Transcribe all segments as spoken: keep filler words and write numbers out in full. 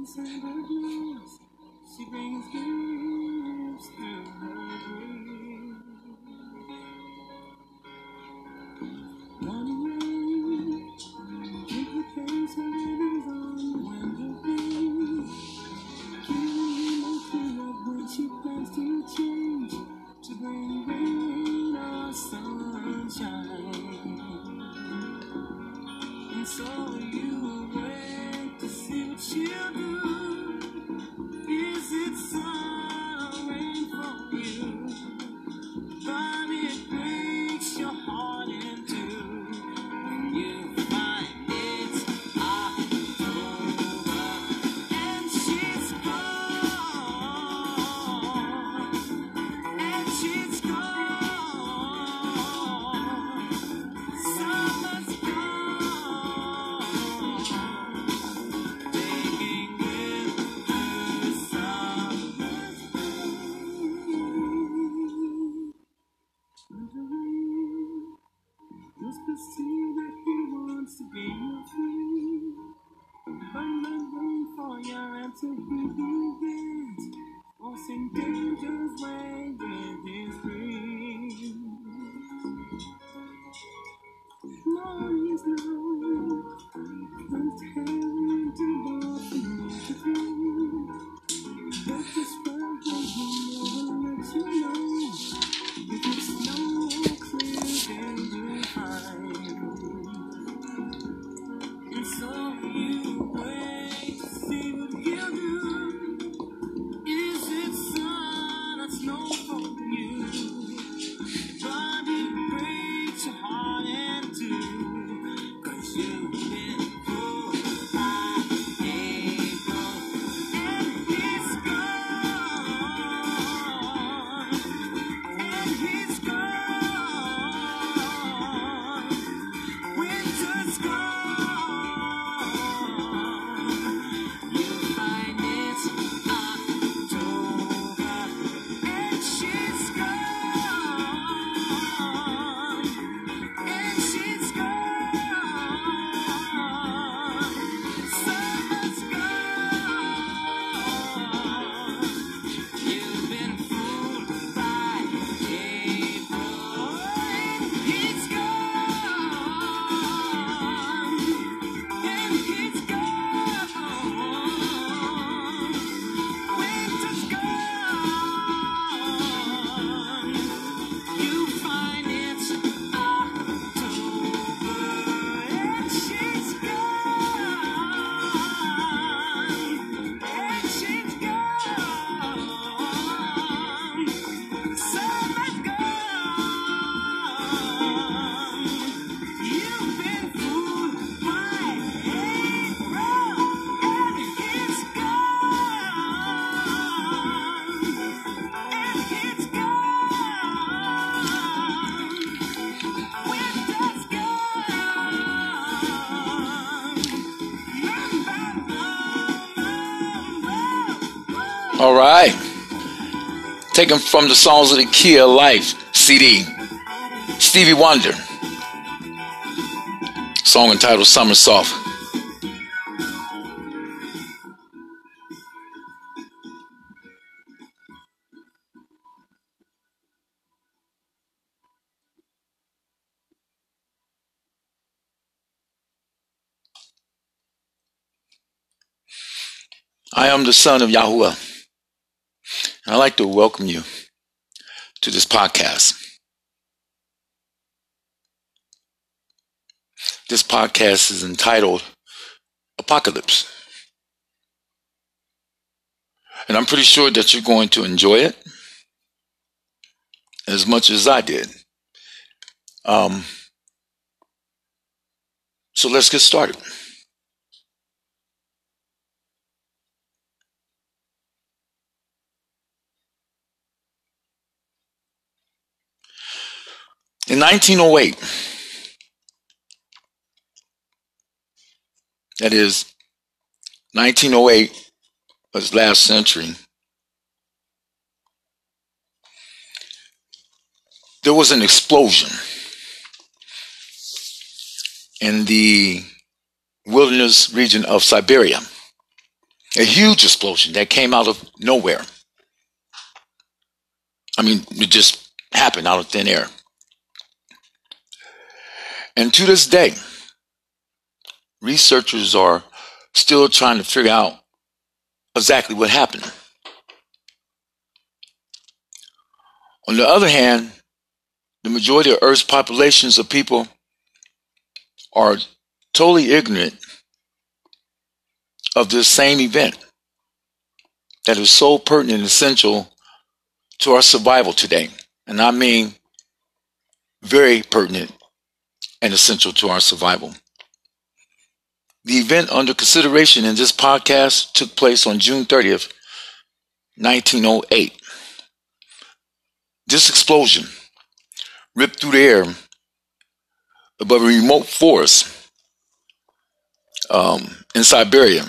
inside her glass, she brings gifts in her way. One way, implication it is on when her feeling emotion of when she plans to change, to bring rain or sunshine. And so you will wait to see what she'll do. Is it sun rain for you? But it breaks your heart in two when you find it's October and she's gone, and she's gone. Summer's All right. Taken from the Songs of the Key of Life C D. Stevie Wonder. Song entitled Summer Soft. I am the son of Yahuwah. I'd like to welcome you to this podcast. This podcast is entitled Apocalypse. And I'm pretty sure that you're going to enjoy it as much as I did. Um, so let's get started. In nineteen oh eight, that is, nineteen oh eight was last century, there was an explosion in the wilderness region of Siberia. A huge explosion that came out of nowhere. I mean, it just happened out of thin air. And to this day, researchers are still trying to figure out exactly what happened. On the other hand, the majority of Earth's populations of people are totally ignorant of this same event that is so pertinent and essential to our survival today. And I mean very pertinent and essential to our survival. The event under consideration in this podcast took place on June thirtieth, nineteen oh eight. This explosion ripped through the air above a remote forest um, in Siberia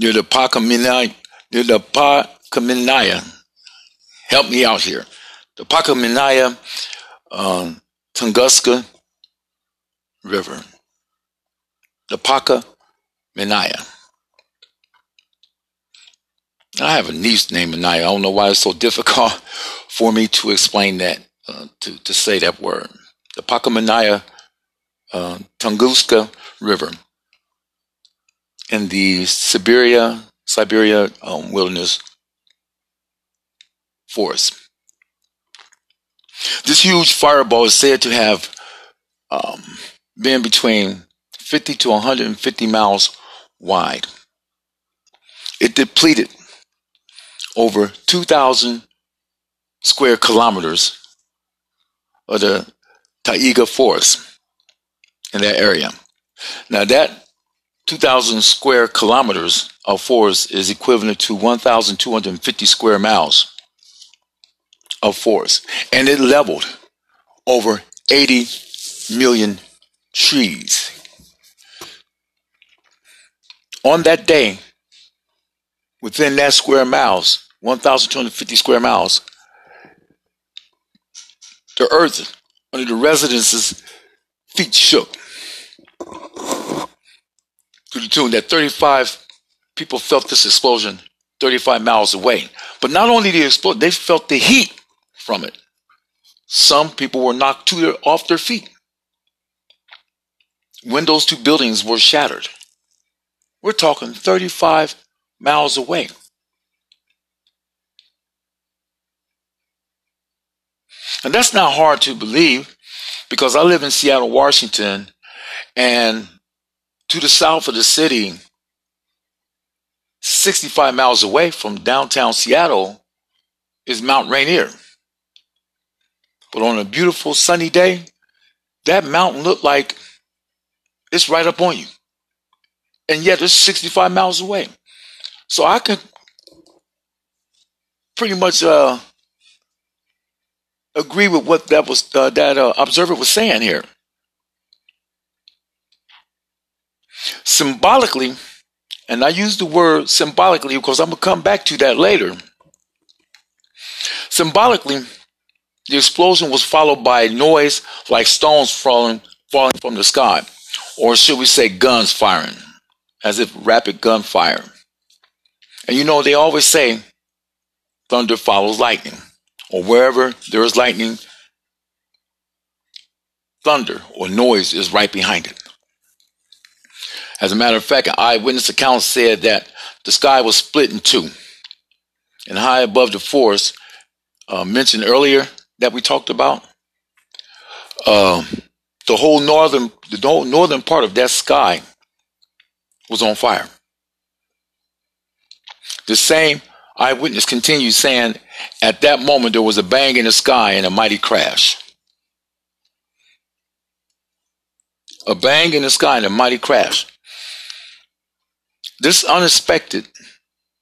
near the Podkamennaya, near the Podkamennaya. Help me out here. The Podkamennaya um, Tunguska River. The Podkamennaya. I have a niece named Anaya. I don't know why it's so difficult for me to explain that, uh, to, to say that word. The Podkamennaya uh, Tunguska River in the Siberia, Siberia um, wilderness forest. This huge fireball is said to have um, been between fifty to one hundred fifty miles wide. It depleted over two thousand square kilometers of the taiga forest in that area. Now that two thousand square kilometers of forest is equivalent to one thousand two hundred fifty square miles of forest. And it leveled over eighty million trees. On that day, within that square miles, one thousand two hundred fifty square miles, the earth under the residents' feet shook to the tune that thirty-five people felt this explosion thirty-five miles away. But not only the explosion, they felt the heat from it. Some people were knocked to their, off their feet. Windows to buildings were shattered. We're talking thirty-five miles away. And that's not hard to believe because I live in Seattle, Washington, and to the south of the city, sixty-five miles away from downtown Seattle is Mount Rainier. But on a beautiful sunny day, that mountain looked like it's right up on you. And yet it's sixty-five miles away. So I can pretty much uh, agree with what that was uh, that uh, observer was saying here. Symbolically, and I use the word symbolically because I'm going to come back to that later. Symbolically, the explosion was followed by noise like stones falling, falling from the sky, or should we say guns firing, as if rapid gunfire. And you know, they always say thunder follows lightning, or wherever there is lightning, thunder or noise is right behind it. As a matter of fact, an eyewitness account said that the sky was split in two. And high above the forest uh, mentioned earlier that we talked about, uh, the whole northern, the whole northern part of that sky was on fire. The same eyewitness continued saying, at that moment there was a bang in the sky and a mighty crash. A bang in the sky and a mighty crash. This unexpected,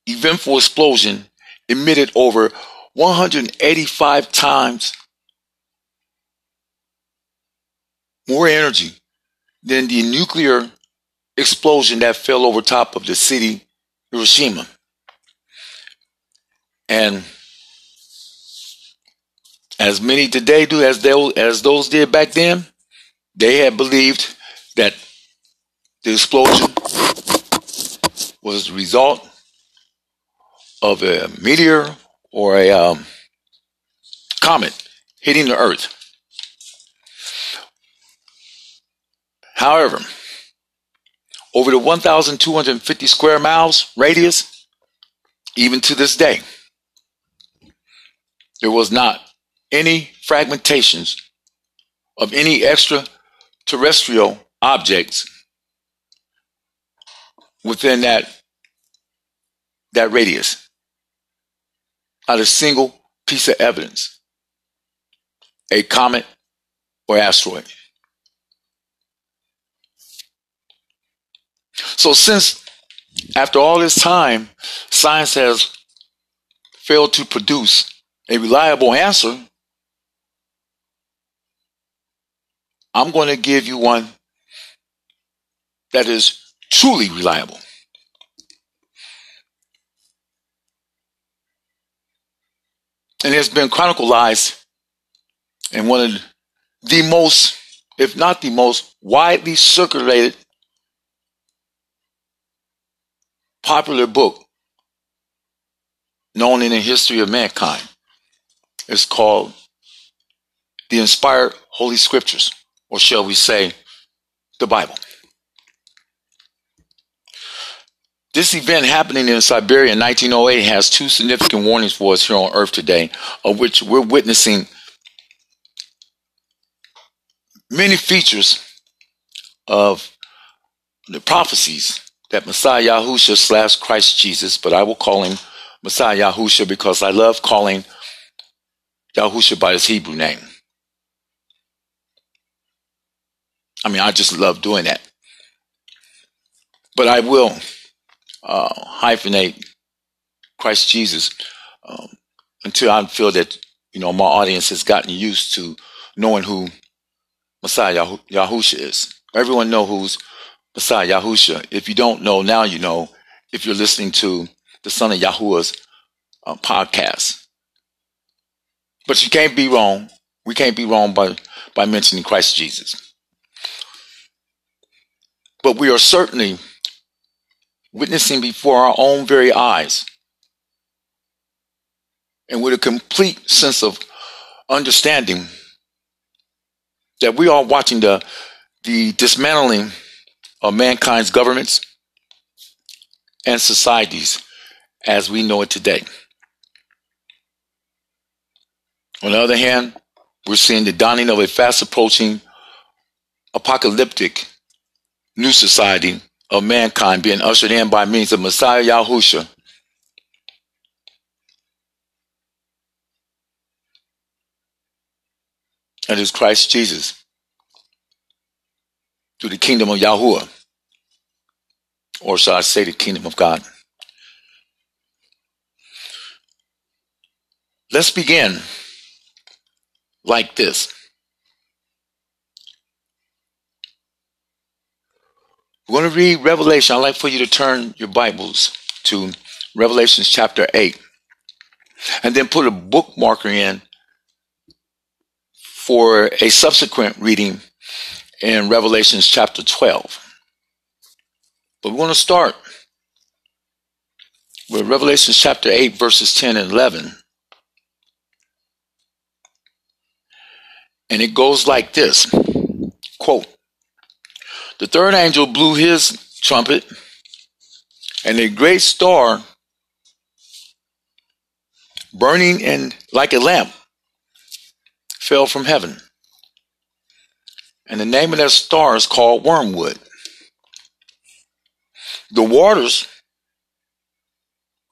eventful explosion emitted over one hundred eighty-five times more energy than the nuclear explosion that fell over top of the city Hiroshima. And as many today do as they, as those did back then, they had believed that the explosion was the result of a meteor or a um, comet hitting the earth. However, over the one thousand two hundred fifty square miles radius, even to this day, there was not any fragmentations of any extraterrestrial objects within that, that radius. Not a single piece of evidence. A comet or asteroid. So since, after all this time, science has failed to produce a reliable answer, I'm going to give you one that is truly reliable. And it's been chronicalized in one of the most, if not the most, widely circulated popular book known in the history of mankind. It's called the Inspired Holy Scriptures, or shall we say, the Bible. This event happening in Siberia in nineteen oh eight has two significant warnings for us here on earth today, of which we're witnessing many features of the prophecies that Messiah Yahusha slash Christ Jesus, but I will call him Messiah Yahusha because I love calling Yahusha by his Hebrew name. I mean, I just love doing that. But I will uh, hyphenate Christ Jesus um, until I feel that, you know, my audience has gotten used to knowing who Messiah Yah- Yahusha is. Everyone knows who's Messiah Yahusha. If you don't know, now you know if you're listening to the Son of Yahuwah's uh, podcast. But you can't be wrong. We can't be wrong by, by mentioning Christ Jesus. But we are certainly witnessing before our own very eyes, and with a complete sense of understanding, that we are watching the, the dismantling of mankind's governments and societies as we know it today. On the other hand, we're seeing the dawning of a fast approaching apocalyptic new society of mankind being ushered in by means of Messiah Yahusha, and his Christ Jesus, to the kingdom of Yahuwah, or shall I say the kingdom of God. Let's begin like this. We're going to read Revelation. I'd like for you to turn your Bibles to Revelation chapter eight, and then put a bookmarker in for a subsequent reading in Revelation chapter twelve. But we're going to start with Revelation chapter eight, verses ten and eleven. And it goes like this, quote, "The third angel blew his trumpet, and a great star burning in like a lamp fell from heaven. And the name of that star is called Wormwood. The waters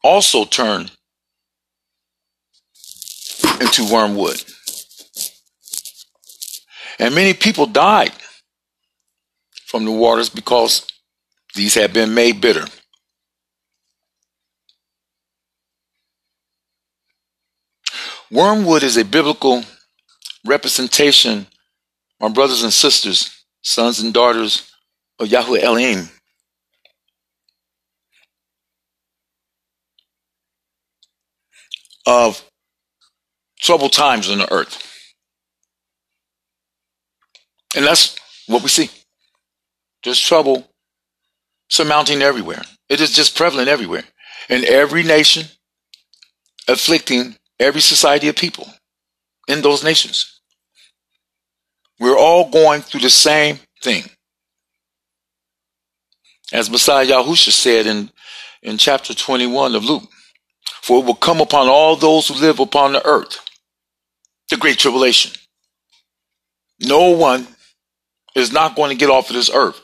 also turned into wormwood. And many people died from the waters because these had been made bitter. Wormwood is a biblical representation, my brothers and sisters, sons and daughters of Yahuwah Elohim, of troubled times on the earth. And that's what we see. There's trouble surmounting everywhere. It is just prevalent everywhere, in every nation, afflicting every society of people in those nations. We're all going through the same thing. As Messiah Yahusha said in, in chapter twenty-one of Luke, for it will come upon all those who live upon the earth, the great tribulation. No one is not going to get off of this earth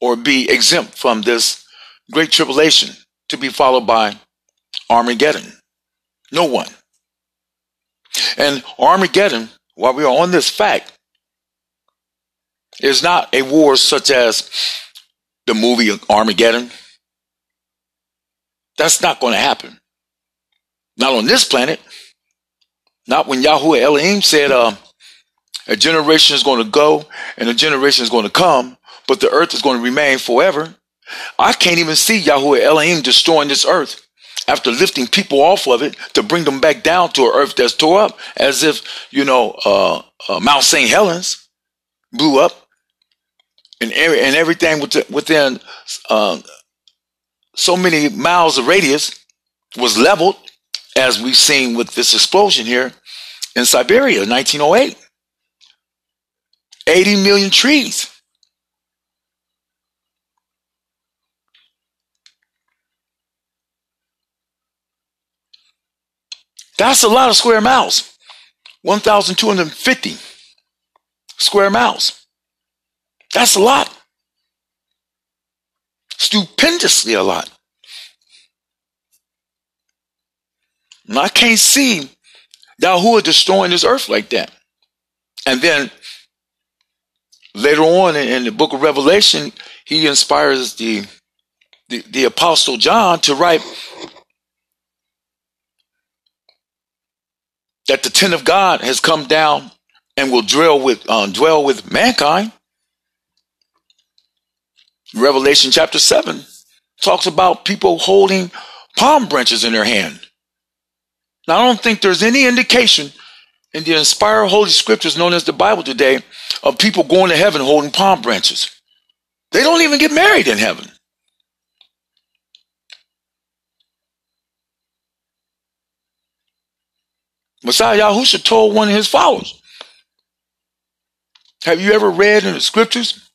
or be exempt from this great tribulation to be followed by Armageddon. No one. And Armageddon, while we are on this fact, is not a war such as the movie Armageddon. That's not going to happen. Not on this planet. Not when Yahuwah Elohim said, uh, a generation is going to go and a generation is going to come, but the earth is going to remain forever. I can't even see Yahuwah Elohim destroying this earth after lifting people off of it to bring them back down to an earth that's tore up, as if, you know, uh, uh, Mount Saint Helens blew up and, every, and everything within, within uh, so many miles of radius was leveled, as we've seen with this explosion here in Siberia in nineteen oh eight. eighty million trees. That's a lot of square miles. one thousand two hundred fifty square miles. That's a lot. Stupendously a lot. And I can't see Yahuwah destroying this earth like that. And then later on in the book of Revelation, he inspires the, the, the Apostle John to write that the tent of God has come down and will dwell with, um, dwell with mankind. Revelation chapter seven talks about people holding palm branches in their hand. Now, I don't think there's any indication in the inspired Holy Scriptures known as the Bible today of people going to heaven holding palm branches. They don't even get married in heaven. Messiah Yahusha told one of his followers, have you ever read in the Scriptures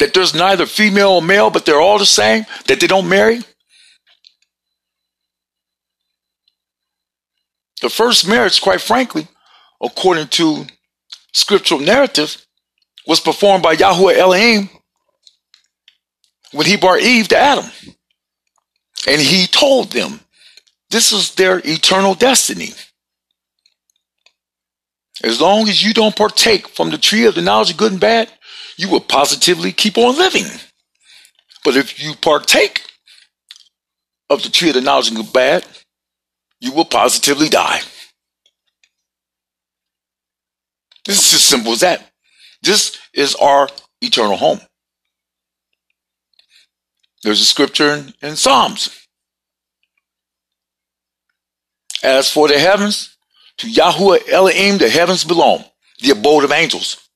that there's neither female or male, but they're all the same, that they don't marry? The first marriage, quite frankly, according to scriptural narrative, was performed by Yahuwah Elohim when he brought Eve to Adam. And he told them this is their eternal destiny. As long as you don't partake from the tree of the knowledge of good and bad, you will positively keep on living. But if you partake of the tree of the knowledge of good and bad, you will positively die. This is as simple as that. This is our eternal home. There's a scripture in, in Psalms. As for the heavens, to Yahuwah Elohim the heavens belong, the abode of angels.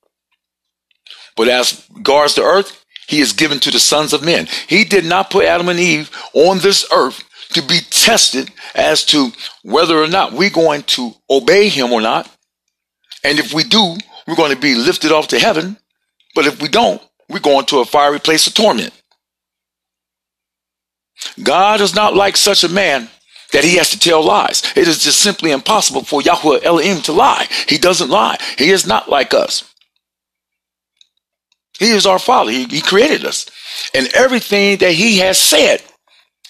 But as regards the earth, he is given to the sons of men. He did not put Adam and Eve on this earth to be tested as to whether or not we're going to obey him or not. And if we do, we're going to be lifted off to heaven. But if we don't, we're going to a fiery place of torment. God is not like such a man that he has to tell lies. It is just simply impossible for Yahuwah Elohim to lie. He doesn't lie. He is not like us. He is our Father. He, he created us. And everything that he has said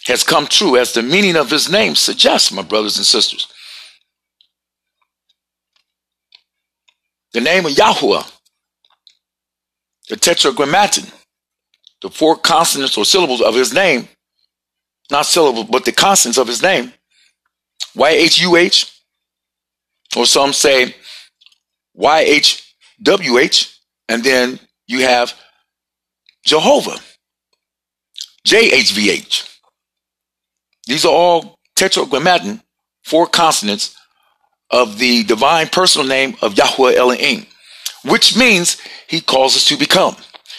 has come true, as the meaning of his name suggests, my brothers and sisters. The name of Yahuwah, the tetragrammaton, the four consonants or syllables of his name, not syllables, but the consonants of his name, Y H U H, or some say Y H W H, and then you have Jehovah, J H V H. These are all tetragrammaton, four consonants of the divine personal name of Yahuwah Elohim, which means he calls us to become.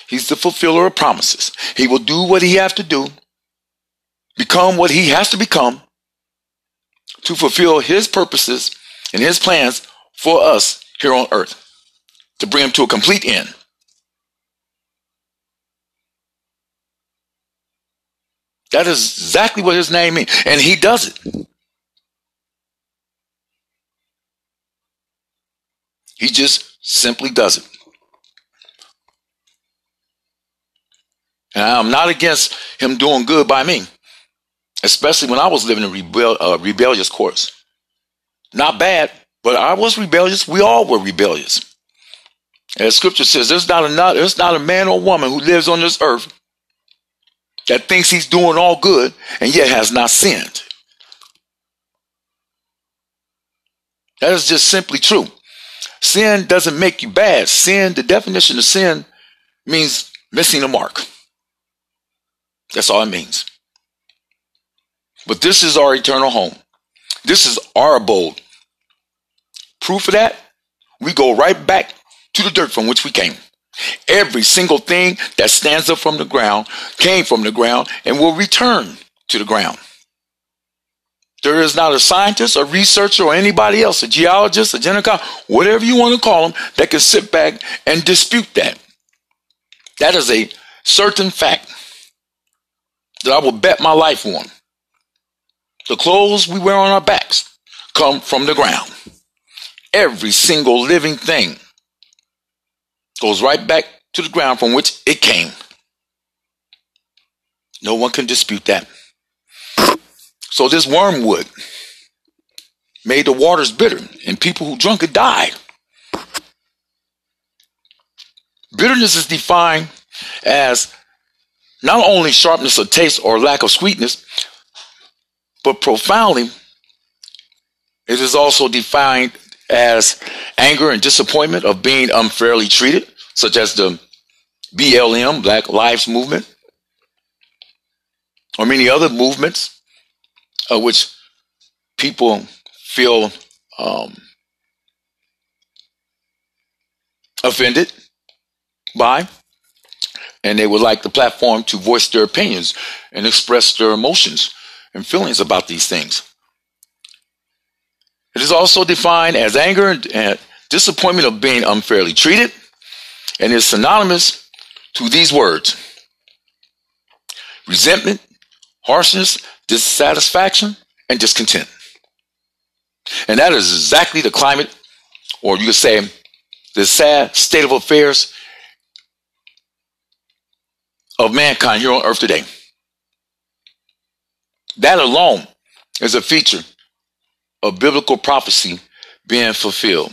He's the fulfiller of promises. He will do what he has to do become what he has to become to fulfill his purposes and his plans for us here on earth, to bring him to a complete end. That is exactly what his name means, and he does it. He just simply does it. And I'm not against him doing good by me, especially when I was living a rebel, uh, rebellious course. Not bad, but I was rebellious. We all were rebellious. As Scripture says, there's not a, not, there's not a man or woman who lives on this earth that thinks he's doing all good and yet has not sinned. That is just simply true. Sin doesn't make you bad. Sin, the definition of sin, means missing the mark. That's all it means. But this is our eternal home. This is our abode. Proof of that, we go right back to the dirt from which we came. Every single thing that stands up from the ground came from the ground and will return to the ground. There is not a scientist, a researcher, or anybody else, a geologist, a gynecologist, whatever you want to call them, that can sit back and dispute that. That is a certain fact that I will bet my life on. The clothes we wear on our backs come from the ground. Every single living thing goes right back to the ground from which it came. No one can dispute that. So this wormwood made the waters bitter, and people who drank it died. Bitterness is defined as not only sharpness of taste or lack of sweetness, but profoundly, it is also defined as anger and disappointment of being unfairly treated, such as the B L M, Black Lives Movement, or many other movements of which people feel um, offended by, and they would like the platform to voice their opinions and express their emotions and feelings about these things. It is also defined as anger and disappointment of being unfairly treated, and is synonymous to these words: resentment, harshness, dissatisfaction, and discontent. And that is exactly the climate, or you could say the sad state of affairs of mankind here on earth today. That alone is a feature of biblical prophecy being fulfilled.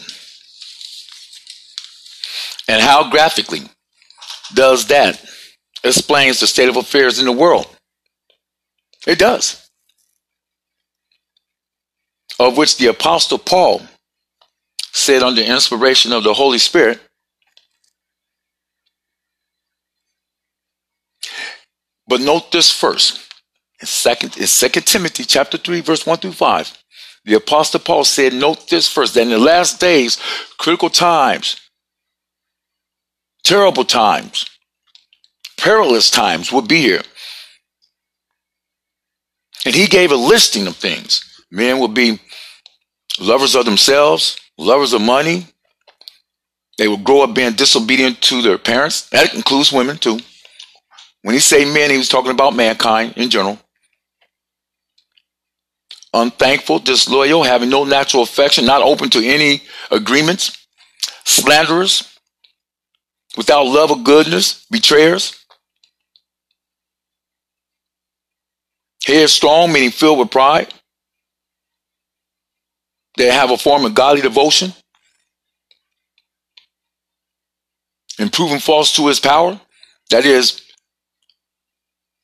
And how graphically does that explains the state of affairs in the world? It does. Of which the Apostle Paul said, under inspiration of the Holy Spirit, but note this first. In second, in Second Timothy chapter three, verse one through five, the Apostle Paul said, note this first, that in the last days, critical times, terrible times, perilous times would be here. And he gave a listing of things. Men would be lovers of themselves, lovers of money. They would grow up being disobedient to their parents. That includes women too. When he said men, he was talking about mankind in general. Unthankful, disloyal, having no natural affection, not open to any agreements, slanderers, without love of goodness, betrayers, headstrong, meaning filled with pride. They have a form of godly devotion, and proven false to his power. That is,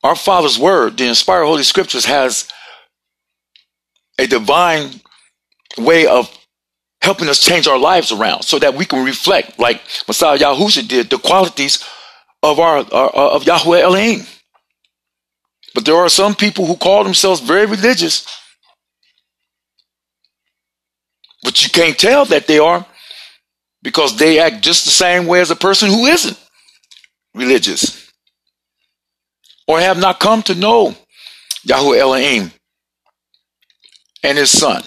our Father's Word, the inspired Holy Scriptures, has a divine way of helping us change our lives around so that we can reflect, like Messiah Yahusha did, the qualities of our, our of Yahuwah Elohim. But there are some people who call themselves very religious, but you can't tell that they are, because they act just the same way as a person who isn't religious or have not come to know Yahuwah Elohim, and his son.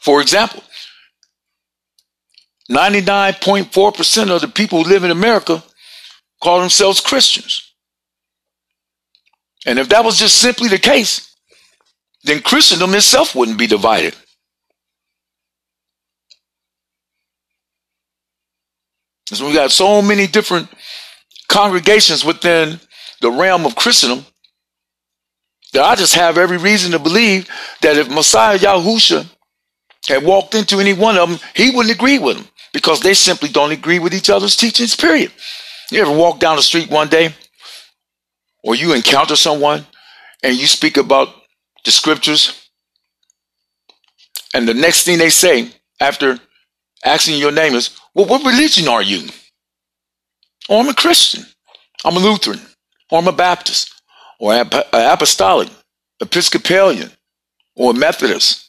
For example, ninety-nine point four percent of the people who live in America call themselves Christians. And if that was just simply the case, then Christendom itself wouldn't be divided. So we got so many different congregations within the realm of Christendom that I just have every reason to believe that if Messiah Yahusha had walked into any one of them, he wouldn't agree with them, because they simply don't agree with each other's teachings, period. You ever walk down the street one day, or you encounter someone and you speak about the scriptures, and the next thing they say after asking your name is, well, what religion are you? Or I'm a Christian, I'm a Lutheran, or I'm a Baptist, or an apostolic, Episcopalian, or a Methodist.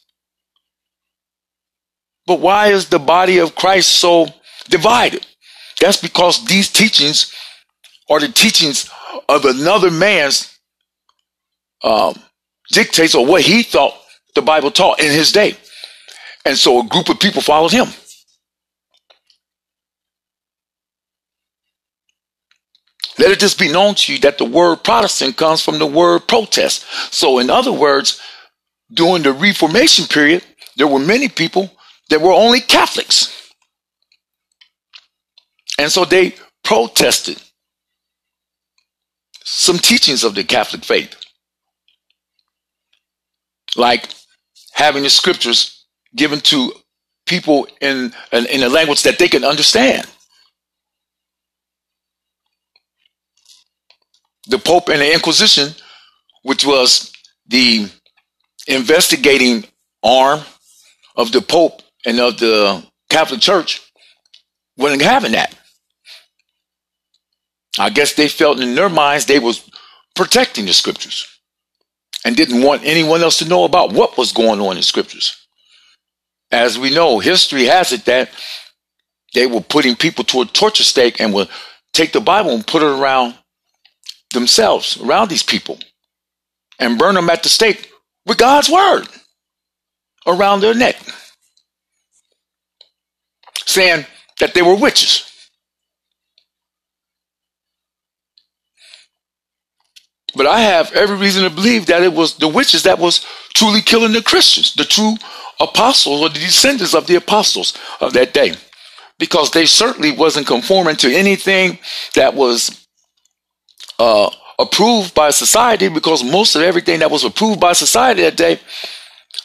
But why is the body of Christ so divided? That's because these teachings are the teachings of another man's um, dictates, or what he thought the Bible taught in his day. And so a group of people followed him. Let it just be known to you that the word Protestant comes from the word protest. So in other words, during the Reformation period, there were many people that were only Catholics. And so they protested some teachings of the Catholic faith, like having the scriptures given to people in, in, in a language that they can understand. The Pope and the Inquisition, which was the investigating arm of the Pope and of the Catholic Church, wasn't having that. I guess they felt in their minds they was protecting the scriptures and didn't want anyone else to know about what was going on in scriptures. As we know, history has it that they were putting people to a torture stake and would take the Bible and put it around themselves, around these people, and burn them at the stake with God's word around their neck, saying that they were witches. But I have every reason to believe that it was the witches that was truly killing the Christians, the true apostles or the descendants of the apostles of that day, because they certainly wasn't conforming to anything that was uh, approved by society, because most of everything that was approved by society that day,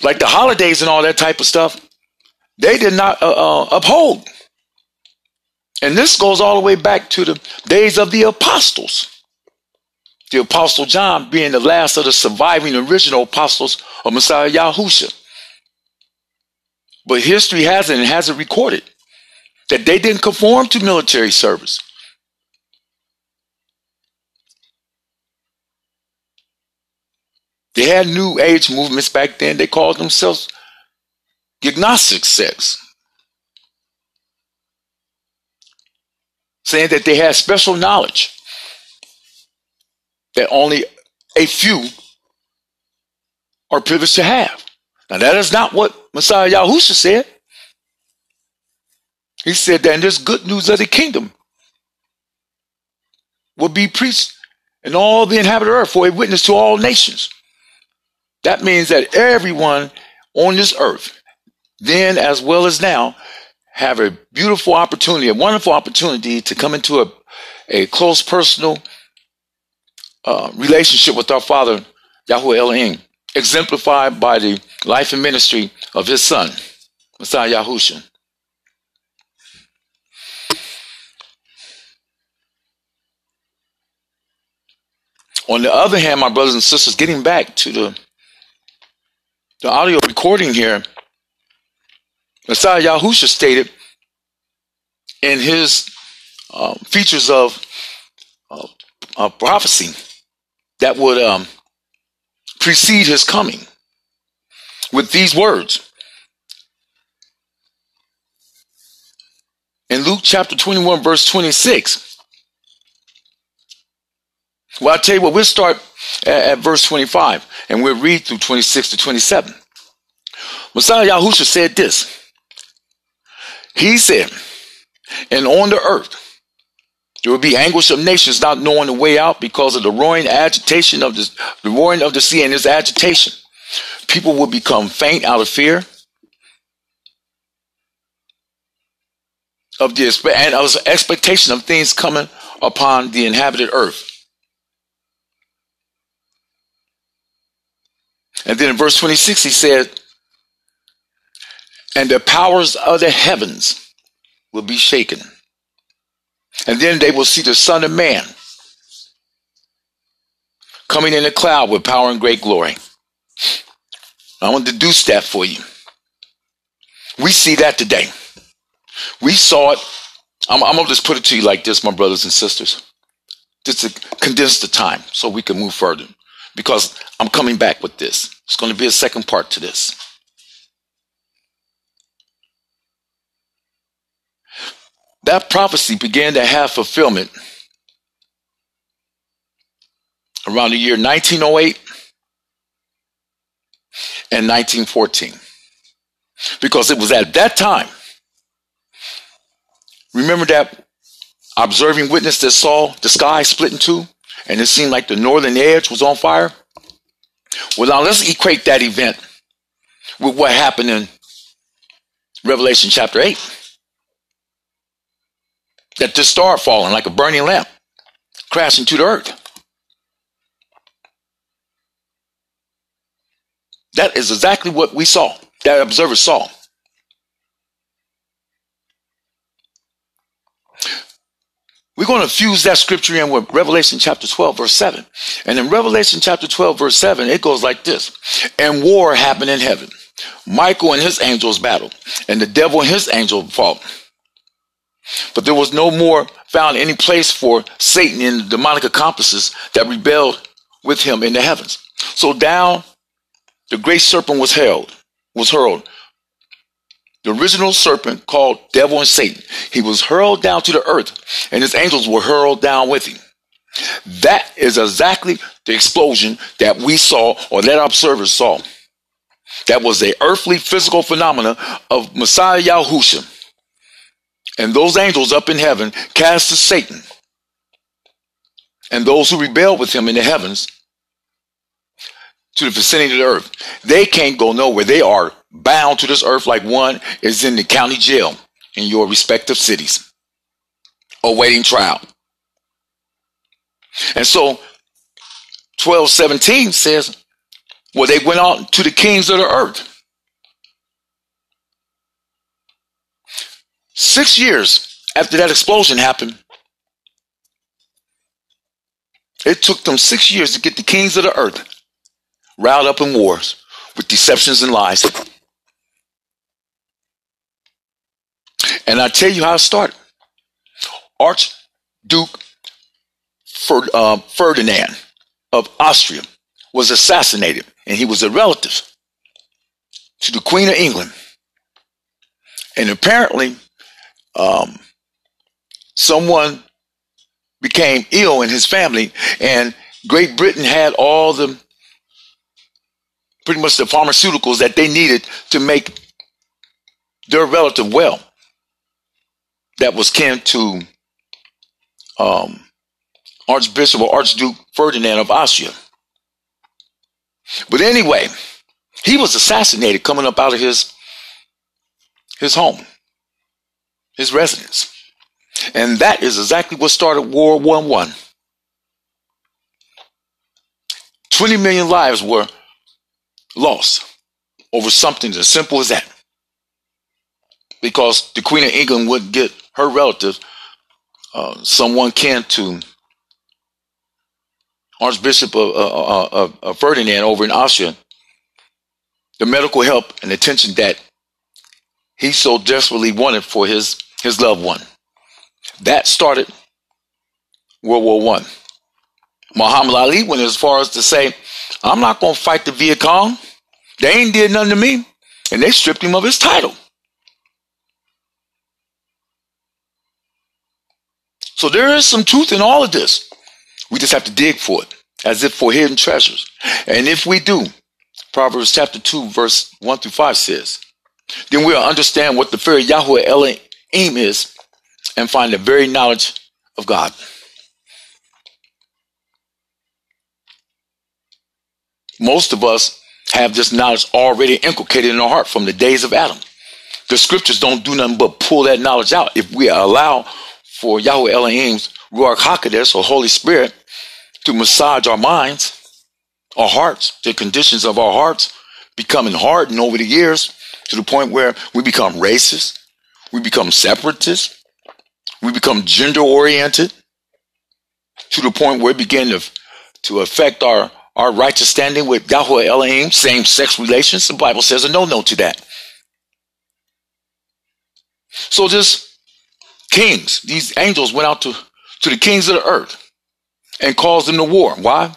like the holidays and all that type of stuff, they did not uh, uh, uphold. And this goes all the way back to the days of the apostles. The Apostle John being the last of the surviving original apostles of Messiah Yahusha. But history has it and has it recorded that they didn't conform to military service. They had New Age movements back then. They called themselves agnostic sects, saying that they had special knowledge that only a few are privileged to have. Now, that is not what Messiah Yahusha said. He said that in this good news of the kingdom will be preached in all the inhabited earth for a witness to all nations. That means that everyone on this earth, then as well as now, have a beautiful opportunity, a wonderful opportunity to come into a, a close personal uh, relationship with our Father, Yahuwah Elohim, exemplified by the life and ministry of his son, Messiah Yahusha. On the other hand, my brothers and sisters, getting back to the, the audio recording here, Messiah Yahusha stated in his um, features of uh, uh, prophecy that would um, precede his coming with these words. In Luke chapter twenty-one, verse twenty-six, Well, I'll tell you what, we'll start at, at verse twenty-five, and we'll read through twenty-six to twenty-seven. Messiah Yahusha said this. He said, and on the earth there will be anguish of nations not knowing the way out because of the roaring agitation of the, the roaring of the sea and its agitation. People will become faint out of fear of this and of expectation of things coming upon the inhabited earth. And then in verse twenty-six, he said, and the powers of the heavens will be shaken. And then they will see the Son of Man coming in a cloud with power and great glory. I want to deduce that for you. We see that today. We saw it. I'm, I'm going to just put it to you like this, my brothers and sisters, just to condense the time so we can move further, because I'm coming back with this. It's going to be a second part to this. That prophecy began to have fulfillment around the year nineteen oh eight and nineteen fourteen, because it was at that time. Remember that observing witness that saw the sky split in two and it seemed like the northern edge was on fire? Well, now let's equate that event with what happened in Revelation chapter eight. That this star falling like a burning lamp, crashing to the earth. That is exactly what we saw, that observer saw. We're going to fuse that scripture in with Revelation chapter twelve, verse seven. And in Revelation chapter twelve, verse seven, it goes like this. And war happened in heaven. Michael and his angels battled, and the devil and his angel fought. But there was no more found any place for Satan and the demonic accomplices that rebelled with him in the heavens. So down the great serpent was hurled, was hurled. The original serpent called devil and Satan. He was hurled down to the earth, and his angels were hurled down with him. That is exactly the explosion that we saw, or that observers saw. That was a earthly physical phenomena of Messiah Yahushua. And those angels up in heaven cast to Satan and those who rebelled with him in the heavens to the vicinity of the earth. They can't go nowhere. They are bound to this earth like one is in the county jail in your respective cities awaiting trial. And so twelve seventeen says, well, they went out to the kings of the earth. Six years after that explosion happened, it took them six years to get the kings of the earth riled up in wars with deceptions and lies. And I tell you how it started. Archduke Ferdinand of Austria was assassinated, and he was a relative to the Queen of England. And apparently, Um, someone became ill in his family, and Great Britain had all the pretty much the pharmaceuticals that they needed to make their relative well. That was kin to um, Archbishop or Archduke Ferdinand of Austria. But anyway, he was assassinated coming up out of his his home. His residence. And that is exactly what started World War One. twenty million lives were lost over something as simple as that. Because the Queen of England would get her relative, uh, someone kin to Archbishop of, uh, uh, uh, Ferdinand over in Austria, the medical help and attention that he so desperately wanted for his his loved one. That started World War One. Muhammad Ali went as far as to say, I'm not going to fight the Viet Cong. They ain't did nothing to me. And they stripped him of his title. So there is some truth in all of this. We just have to dig for it, as if for hidden treasures. And if we do, Proverbs chapter two, verse one through five says, then we'll understand what the fear of Yahuwah Elohim is and find the very knowledge of God. Most of us have this knowledge already inculcated in our heart from the days of Adam. The scriptures don't do nothing but pull that knowledge out if we allow for Yahuwah Elohim's Ruach Hakodesh, or Holy Spirit, to massage our minds, our hearts, the conditions of our hearts becoming hardened over the years to the point where we become racist, we become separatist, we become gender-oriented, to the point where it began to, to affect our, our righteous standing with Yahuwah Elohim, same-sex relations. The Bible says a no-no to that. So just kings, these angels went out to, to the kings of the earth and caused them to war. Why?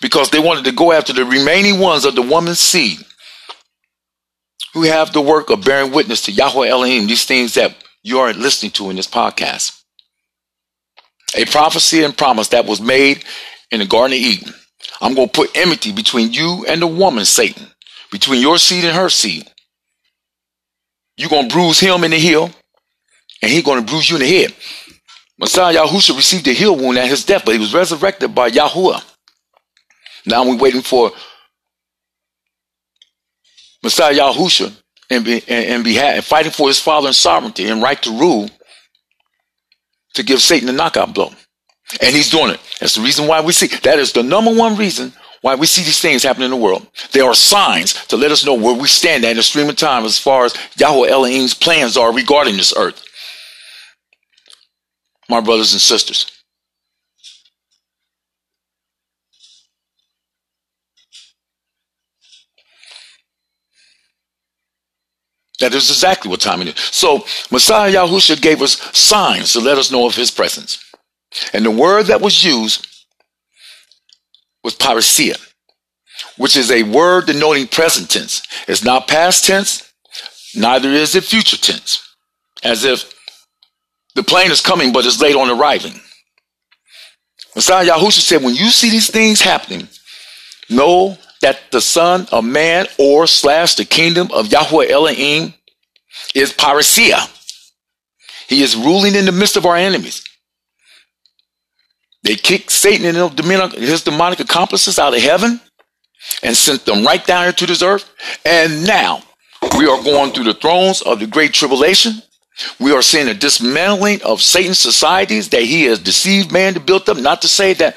Because they wanted to go after the remaining ones of the woman's seed who have the work of bearing witness to Yahuwah Elohim, these things that you aren't listening to in this podcast. A prophecy and promise that was made in the Garden of Eden. I'm going to put enmity between you and the woman, Satan, between your seed and her seed. You're going to bruise him in the heel, and he's going to bruise you in the head. Messiah Yahusha received a heel wound at his death, but he was resurrected by Yahuwah. Now we're waiting for Messiah Yahusha and, be, and, and, be, and fighting for his father in sovereignty and right to rule to give Satan a knockout blow. And he's doing it. That's the reason why we see. That is the number one reason why we see these things happen in the world. They are signs to let us know where we stand at in the stream of time as far as Yahuwah Elohim's plans are regarding this earth. My brothers and sisters, that is exactly what time it is. So Messiah Yahusha gave us signs to let us know of his presence. And the word that was used was parousia, which is a word denoting present tense. It's not past tense, neither is it future tense, as if the plane is coming, but it's late on arriving. Messiah Yahusha said, when you see these things happening, know that the Son of Man or slash the kingdom of Yahuwah Elohim is parousia. He is ruling in the midst of our enemies. They kicked Satan and his demonic accomplices out of heaven and sent them right down here to this earth. And now we are going through the thrones of the great tribulation. We are seeing a dismantling of Satan's societies that he has deceived man to build up. Not to say that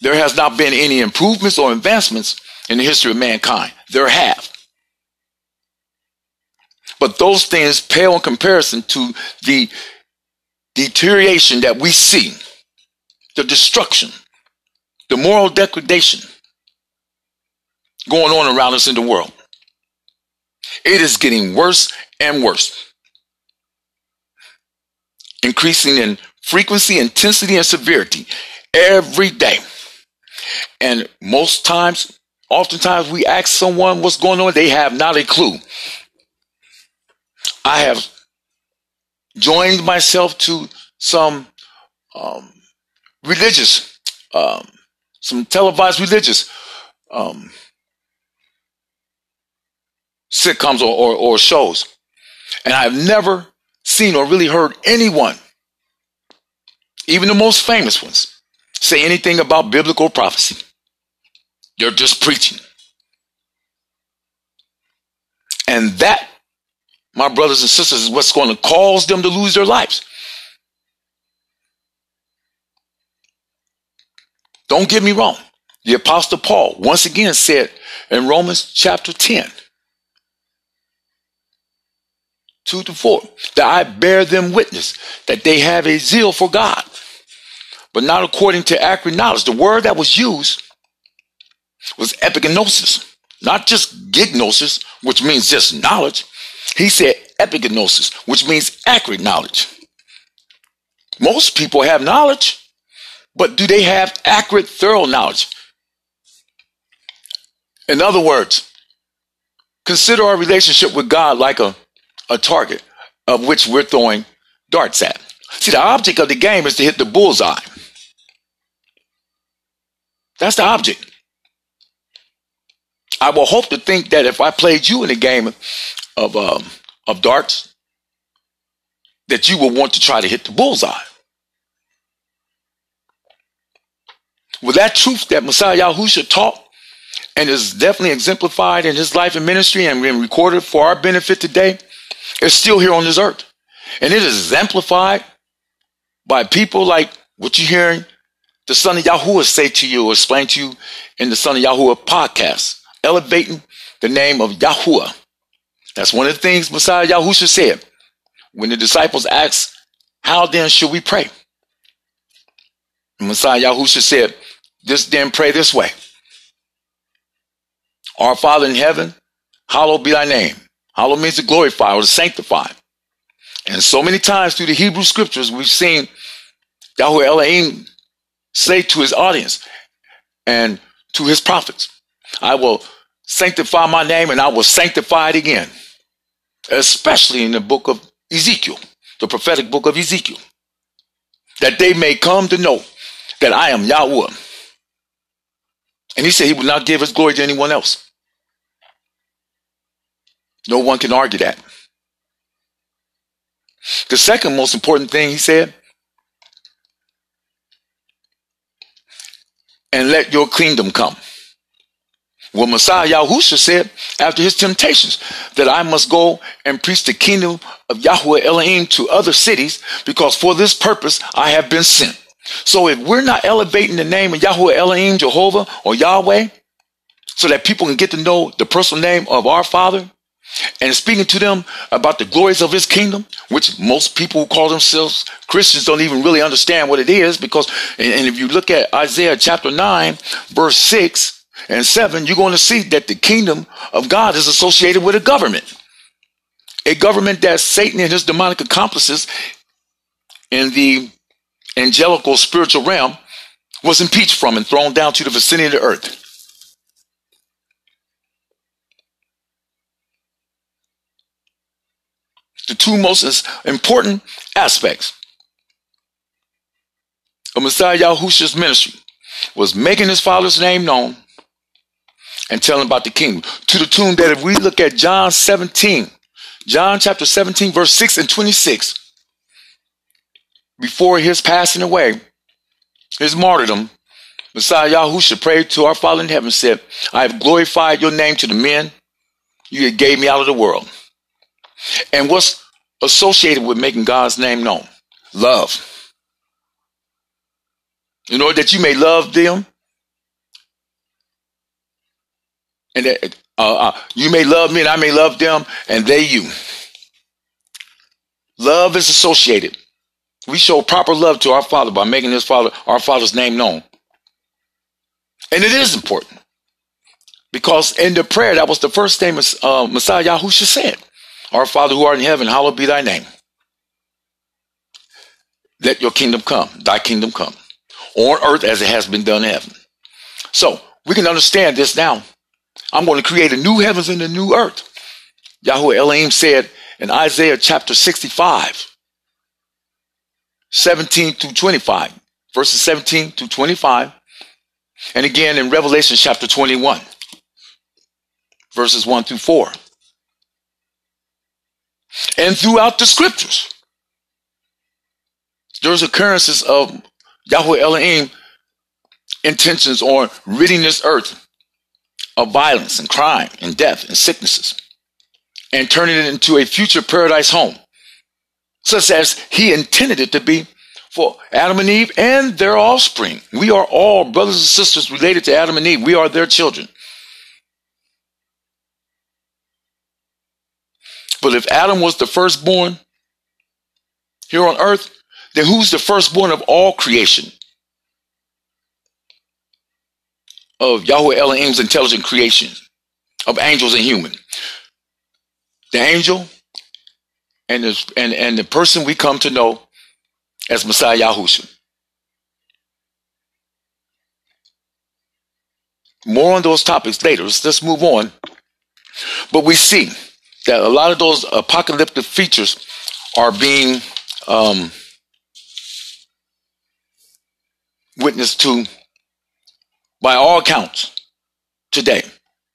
there has not been any improvements or advancements in the history of mankind. There have. But those things pale in comparison to the deterioration that we see. The destruction, the moral degradation going on around us in the world. It is getting worse and worse. Increasing in frequency, intensity, and severity every day. And most times, oftentimes we ask someone what's going on, they have not a clue. I have joined myself to some um, religious, um, some televised religious um, sitcoms or, or, or shows. And I've never seen or really heard anyone, even the most famous ones, say anything about biblical prophecy. They're just preaching. And that, my brothers and sisters, is what's going to cause them to lose their lives. Don't get me wrong. The Apostle Paul once again said in Romans chapter ten, two to four, that I bear them witness that they have a zeal for God, but not according to accurate knowledge. The word that was used was epigenosis, not just gignosis, which means just knowledge. He said epigenosis, which means accurate knowledge. Most people have knowledge. But do they have accurate, thorough knowledge? In other words, consider our relationship with God like a, a target of which we're throwing darts at. See, the object of the game is to hit the bullseye. That's the object. I will hope to think that if I played you in a game of um, of darts, that you will want to try to hit the bullseye. With that truth that Messiah Yahusha taught and is definitely exemplified in his life and ministry and been recorded for our benefit today, it's still here on this earth. And it is exemplified by people like what you're hearing the Son of Yahuwah say to you or explain to you in the Son of Yahuwah podcast, elevating the name of Yahuwah. That's one of the things Messiah Yahusha said when the disciples asked, how then should we pray? And Messiah Yahusha said, this then pray this way. Our Father in heaven, hallowed be thy name. Hallowed means to glorify or to sanctify. And so many times through the Hebrew scriptures, we've seen Yahuwah Elohim say to his audience and to his prophets, I will sanctify my name and I will sanctify it again. Especially in the book of Ezekiel, the prophetic book of Ezekiel, that they may come to know that I am Yahuwah. And he said he would not give his glory to anyone else. No one can argue that. The second most important thing he said, and let your kingdom come. Well, Messiah Yahusha said after his temptations that I must go and preach the kingdom of Yahuwah Elohim to other cities because for this purpose I have been sent. So if we're not elevating the name of Yahuwah Elohim, Jehovah, or Yahweh, so that people can get to know the personal name of our Father and speaking to them about the glories of his kingdom, which most people who call themselves Christians don't even really understand what it is, because, and if you look at Isaiah chapter nine, verse six, and seven, you're going to see that the kingdom of God is associated with a government. A government that Satan and his demonic accomplices in the angelical spiritual realm was impeached from and thrown down to the vicinity of the earth. The two most important aspects of Messiah Yahusha's ministry was making his Father's name known and tell him about the kingdom. To the tune that if we look at John seventeen, John chapter seventeen, verse six and twenty-six, before his passing away, his martyrdom, Messiah Yahusha prayed to our Father in heaven, said, I have glorified your name to the men you gave me out of the world. And what's associated with making God's name known? Love. In order that you may love them, and that, uh, uh, you may love me and I may love them and they you. Love is associated. We show proper love to our Father by making his Father, our Father's name known. And it is important because in the prayer, that was the first thing uh, Messiah Yahusha said. Our Father who art in heaven, hallowed be thy name. Let your kingdom come, thy kingdom come on earth as it has been done in heaven. So we can understand this now. I'm going to create a new heavens and a new earth. Yahuwah Elohim said in Isaiah chapter sixty-five, seventeen through twenty-five, verses seventeen through twenty-five. And again in Revelation chapter twenty-one, verses one through four. And throughout the scriptures, there's occurrences of Yahuwah Elohim intentions on ridding this earth of violence and crime and death and sicknesses, and turning it into a future paradise home, such as he intended it to be for Adam and Eve and their offspring. We are all brothers and sisters related to Adam and Eve. We are their children. But if Adam was the firstborn here on earth, then who's the firstborn of all creation? Of Yahuwah Elohim's intelligent creation of angels and human. The angel and the, and, and the person we come to know as Messiah Yahusha. More on those topics later. Let's, let's move on. But we see that a lot of those apocalyptic features are being um, witnessed to by all accounts today,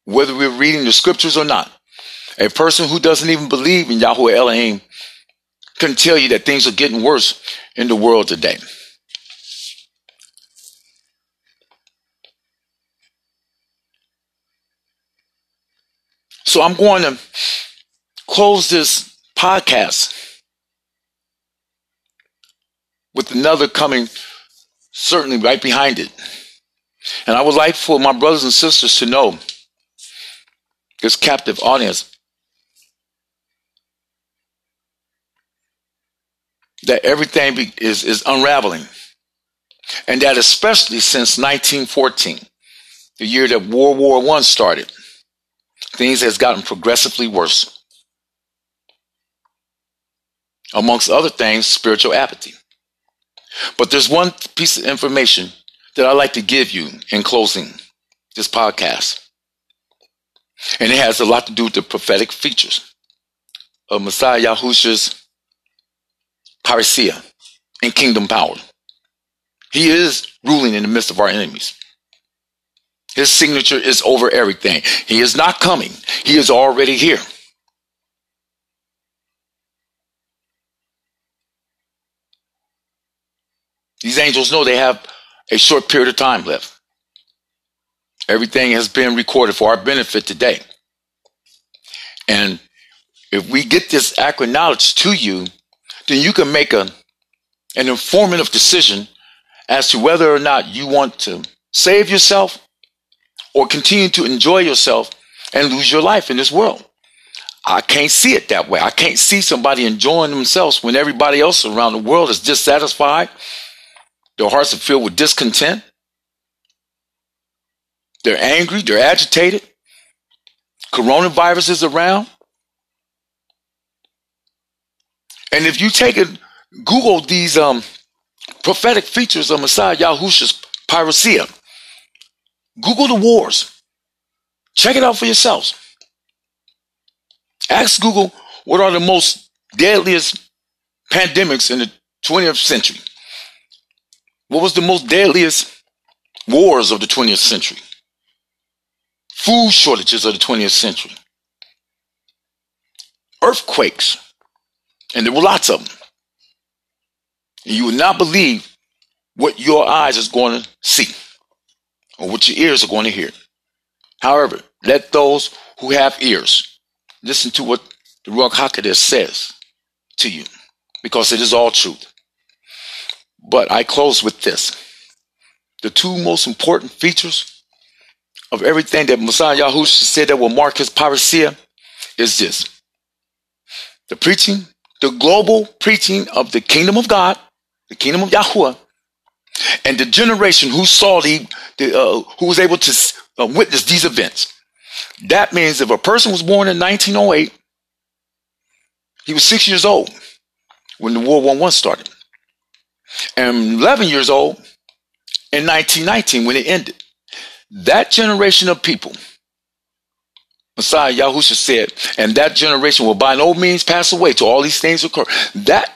whether we're reading the scriptures or not. A person who doesn't even believe in Yahuwah Elohim can tell you that things are getting worse in the world today. So I'm going to close this podcast with another coming certainly right behind it. And I would like for my brothers and sisters to know, this captive audience, that everything is, is unraveling. And that especially since nineteen fourteen, the year that World War One started, things has gotten progressively worse. Amongst other things, spiritual apathy. But there's one piece of information that I'd like to give you in closing this podcast. And it has a lot to do with the prophetic features of Messiah Yahusha's parousia and kingdom power. He is ruling in the midst of our enemies. His signature is over everything. He is not coming. He is already here. These angels know they have a short period of time left. Everything has been recorded for our benefit today. And if we get this accurate knowledge to you, then you can make a, an informative decision as to whether or not you want to save yourself or continue to enjoy yourself and lose your life in this world. I can't see it that way. I can't see somebody enjoying themselves when everybody else around the world is dissatisfied. Their hearts are filled with discontent. They're angry. They're agitated. Coronavirus is around. And if you take and Google these um, prophetic features of Messiah Yahusha's parousia, Google the wars. Check it out for yourselves. Ask Google what are the most deadliest pandemics in the twentieth century. What was the most deadliest wars of the twentieth century? Food shortages of the twentieth century. Earthquakes. And there were lots of them. And you would not believe what your eyes is going to see or what your ears are going to hear. However, let those who have ears listen to what the Ruach Hakodesh says to you, because it is all truth. But I close with this. The two most important features of everything that Messiah Yahusha said that will mark his parousia is this. The preaching, the global preaching of the kingdom of God, the kingdom of Yahuwah, and the generation who saw the, the uh, who was able to uh, witness these events. That means if a person was born in nineteen oh eight, he was six years old when the World War One started, and eleven years old in nineteen nineteen when it ended. That generation of people, Messiah Yahusha said, and that generation will by no means pass away till all these things occur. That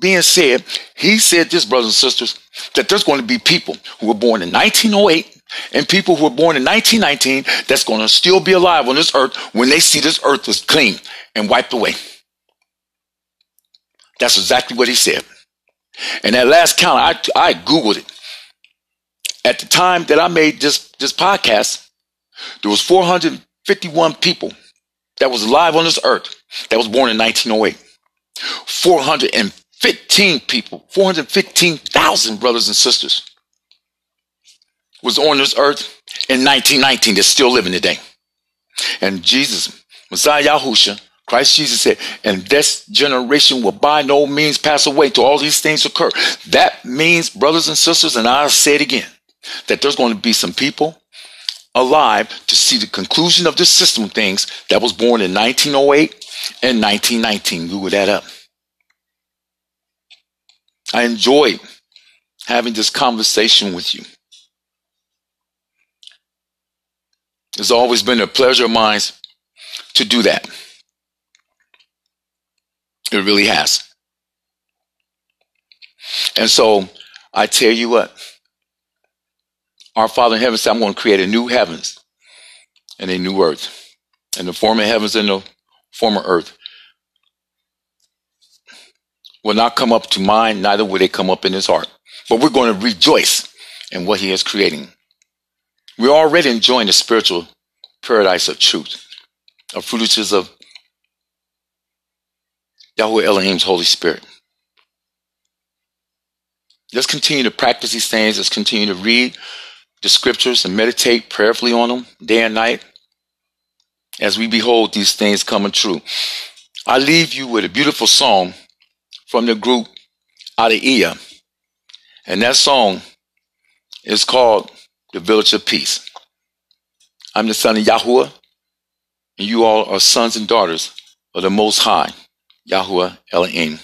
being said, he said this, brothers and sisters, that there's going to be people who were born in nineteen oh eight and people who were born in nineteen nineteen that's going to still be alive on this earth when they see this earth is clean and wiped away. That's exactly what he said. And that last count, I, I Googled it. At the time that I made this, this podcast, there was four hundred fifty-one people that was alive on this earth that was born in nineteen oh eight. four hundred fifteen people, four hundred fifteen thousand brothers and sisters was on this earth in nineteen nineteen that's still living today. And Jesus, Messiah Yahusha, Christ Jesus said, and this generation will by no means pass away till all these things occur. That means, brothers and sisters, and I'll say it again, that there's going to be some people alive to see the conclusion of this system of things that was born in nineteen oh eight and nineteen nineteen. Google that up. I enjoyed having this conversation with you. It's always been a pleasure of mine to do that. It really has. And so I tell you what, our Father in heaven said, I'm going to create a new heavens and a new earth, and the former heavens and the former earth will not come up to mind, neither will they come up in his heart. But we're going to rejoice in what he is creating. We're already enjoying the spiritual paradise of truth, of fruitages of Yahuwah Elohim's Holy Spirit. Let's continue to practice these things. Let's continue to read the scriptures and meditate prayerfully on them day and night as we behold these things coming true. I leave you with a beautiful song from the group Adi'iyah, and that song is called The Village of Peace. I'm the son of Yahuwah, and you all are sons and daughters of the Most High, Yahuwah Elohim.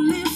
Let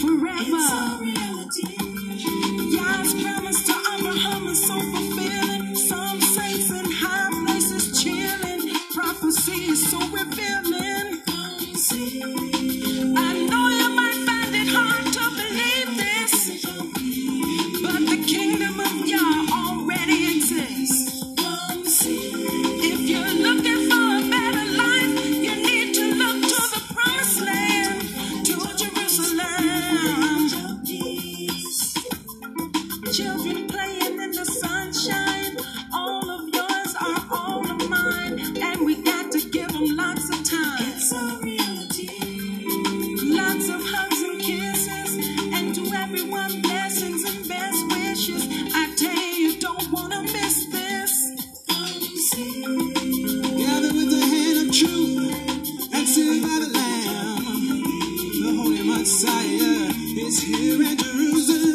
Messiah is here in Jerusalem.